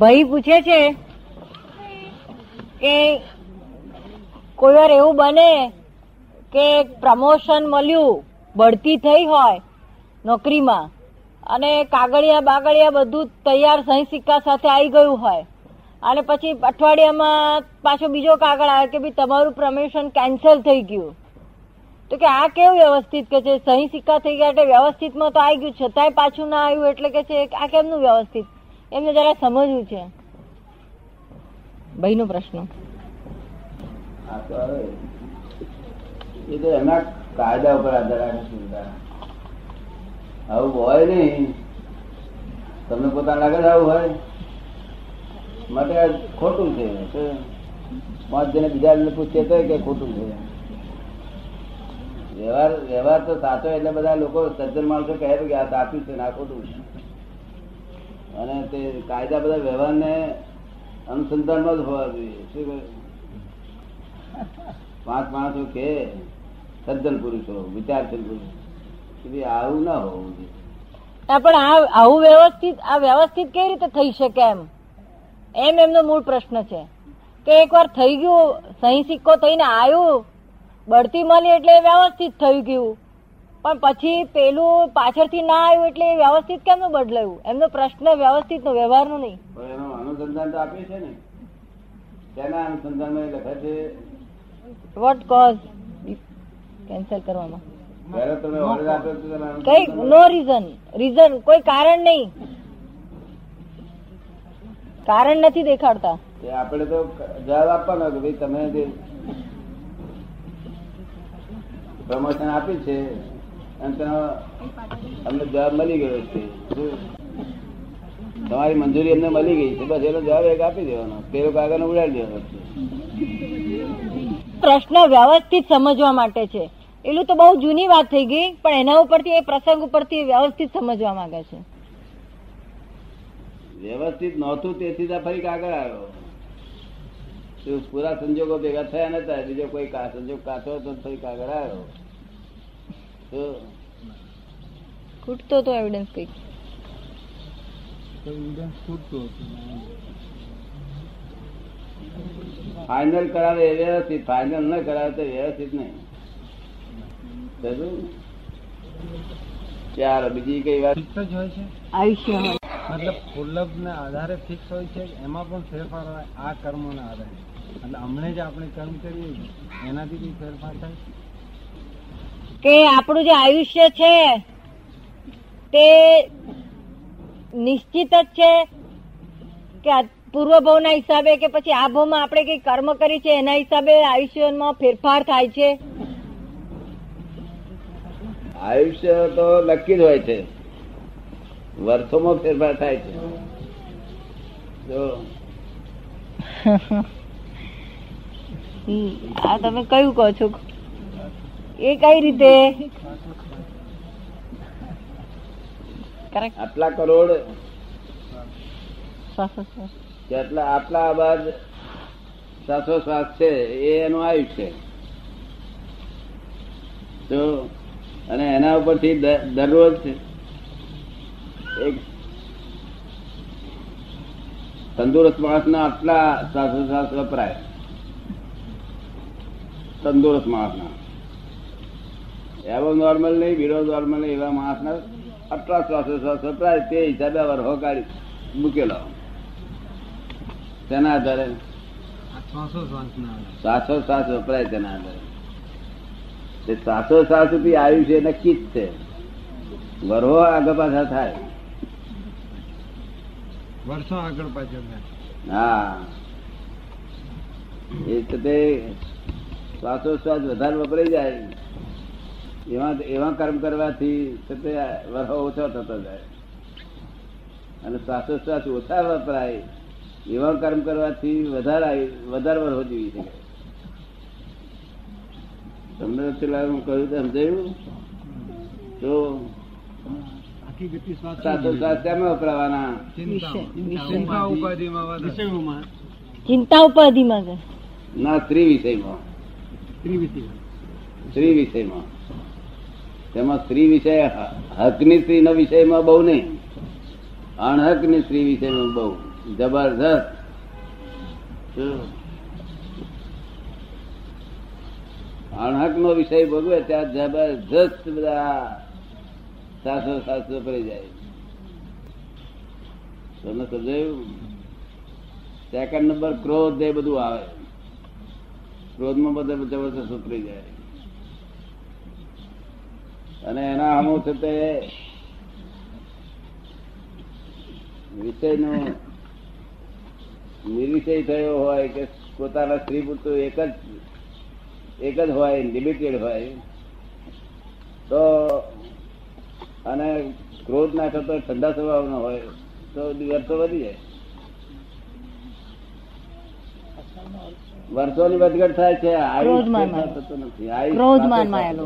ભાઈ પૂછે છે કે કોઈ વાર એવું બને કે પ્રમોશન મળ્યું, બઢતી થઈ હોય નોકરીમાં અને કાગળિયા બાગળિયા બધું તૈયાર સહી સિક્કા સાથે આવી ગયું હોય અને પછી અઠવાડિયામાં પાછો બીજો કાગળ આવે કે ભાઈ તમારું પ્રમોશન કેન્સલ થઈ ગયું, તો કે આ કેવું વ્યવસ્થિત કે છે, સહી સિક્કા થઈ ગયા એટલે વ્યવસ્થિતમાં તો આવી ગયું છતાંય પાછું ના આવ્યું, એટલે કે છે આ કેમનું વ્યવસ્થિત, એમને જરા સમજવું છે. ભાઈ નો પ્રશ્ન. એ તો એના કાયદા ઉપર આધાર રાખે છે. આવું હોય નહીં, તમને પોતાને લાગે છે આવું હોય, માટે આ ખોટું છે. પાંચ જણ બીજા પૂછીએ તો કે ખોટું છે. વ્યવહાર તો સાચો, એટલે બધા લોકો સજ્જન માણસો કહે કે આ સાચું છે ને આ ખોટું છે. અને તે કાયદા બધા વ્યવહારને અનુસંધાનમાં જ હોવા જોઈએ. શું પાંચ માણસો કે સજ્જન પુરુષો વિચારશીલ પુરુષો, આવું ના હોવું જોઈએ. પણ આવું વ્યવસ્થિત કેવી રીતે થઈ શકે એમ એમનો મૂળ પ્રશ્ન છે કે એકવાર થઈ ગયું, સહી સિક્કો થઈને આવ્યું, બઢતી મળી એટલે વ્યવસ્થિત થઈ ગયું, પણ પછી પેલું પાછળથી ના આવ્યું એટલે વ્યવસ્થિત કેમનું બદલાયું? એમનો પ્રશ્ન વ્યવસ્થિત નો, વ્યવહાર નો નહીં. એનો અનુસંધાન તો આપે છે ને, તેના અનુસંધાનમાં લખે છે વોટ કોઝ કેન્સલ કરવામાં. કઈ નો રીઝન, કોઈ કારણ નહીં, કારણ નથી દેખાડતા. આપણે તો જવાબ આપવાનો કે ભાઈ તમે જે પ્રમોશન આપ્યું છે અમને જવાબ મળી ગયો છે, તમારી મંજૂરી અમને મળી ગઈ છે, બસ એનો જવાબ એક આપી દેવાનો, પેલો કાગળ ઉડાડી દેવાનો. પ્રશ્ન વ્યવસ્થિત સમજવા માટે છે. એલું તો બહુ જૂની વાત થઈ ગઈ, પણ એના ઉપરથી, એ પ્રસંગ ઉપરથી વ્યવસ્થિત સમજવા માંગે છે. વ્યવસ્થિત નહોતું તેથી જ ફરી આગળ આવ્યો. પૂરા સંજોગો ભેગા થયા નતા, બીજો કોઈ સંજોગ કાચો હતો, ફરી આગળ આવ્યો. ખૂટતો હતો એવિડન્સ, કઈક ખૂટતો હતો. ફાઇનલ કરાવે એ વ્યવસ્થિત, ફાઇનલ ન કરાવે તો વ્યવસ્થિત નહીં. ચાલો બીજી કઈ વાત હોય મતલબ પુલ્લભ ને આધારે ફિક્સ હોય છે, એમાં પણ ફેરફાર હોય આ કર્મ ના આધારે, એટલે હમણાં જ આપણે કર્મ કરીએ એનાથી કઈ ફેરફાર થાય કે આપણું જે આયુષ્ય છે તે નિશ્ચિત જ છે કે પૂર્વ ભાવ ના હિસાબે કે પછી આ ભાવમાં આપણે કઈ કર્મ કરી છે એના હિસાબે આયુષ્યમાં ફેરફાર થાય છે? આયુષ્ય તો નક્કી જ હોય છે, વર્ષોમાં ફેરફાર થાય છે. આ તમે કયું કહો છો, એ કઈ રીતે? આટલા કરોડ, આટલા આબાદ શ્વાસો શ્વાસ છે એનું આયુષ્ય, તો અને એના ઉપરથી દરરોજ એક તંદુરસ્ત માણસના આટલા સાસુ સાસ વપરાય, તંદુરસ્ત માણસના, એવો નોર્મલ નહીં, બીડો નોર્મલ નહીં, એવા માણસના આટલા સાસુ સાસ વપરાય તે હિસાબે વરહો કાઢી મૂકેલો. તેના આધારે સાસો સાસ વપરાય, તેના આધારે સાસો સાસ રૂપી આયુષ્ય નક્કી જ છે. વરહો આગળ પાછા થાય, વર્ષો આગળ પાછળ થાય. હા, એ તો તે સાસો સાસ વધારે વપરાઈ જાય, એવા કર્મ કરવાથી તે વરહો ઓછો થતો જાય, અને સાસો સાસ ઓછા વપરાય એવા કર્મ કરવાથી વધારે વરહો જીવી શકે. તમને કહ્યું સમજાયું? તો વપરાવાના ચિંતા ઉપાધિમાં ના, સ્ત્રી વિષયમાં તેમાં સ્ત્રી વિષય હકની સ્ત્રીના વિષયમાં બહુ નહીં, અણહકની સ્ત્રી વિષયમાં બહુ. જબરજસ્ત. અણહક નો વિષય ભોગવે ત્યાં જબરજસ્ત બધા સાસો સાસો પડી જાય. તમને સમજાયું? સેકન્ડ નંબર ક્રોધ, એ બધું આવે. ક્રોધમાં બધા જબરજસ્ત ઉતરી જાય અને એના અમુક સાથે વિષયનો નિર્વિષય થયો હોય કે પોતાના સ્ત્રી પુત્ર એક જ હોય, લિમિટેડ હોય તો, અને ક્રોધ ના થતો ઠંડા સ્વભાવનો હોય તો વર્ષો વધી જાય. વર્ષોની વધઘટ થાય છે. આયુષ્ય થતો નથી. આયુષ્ય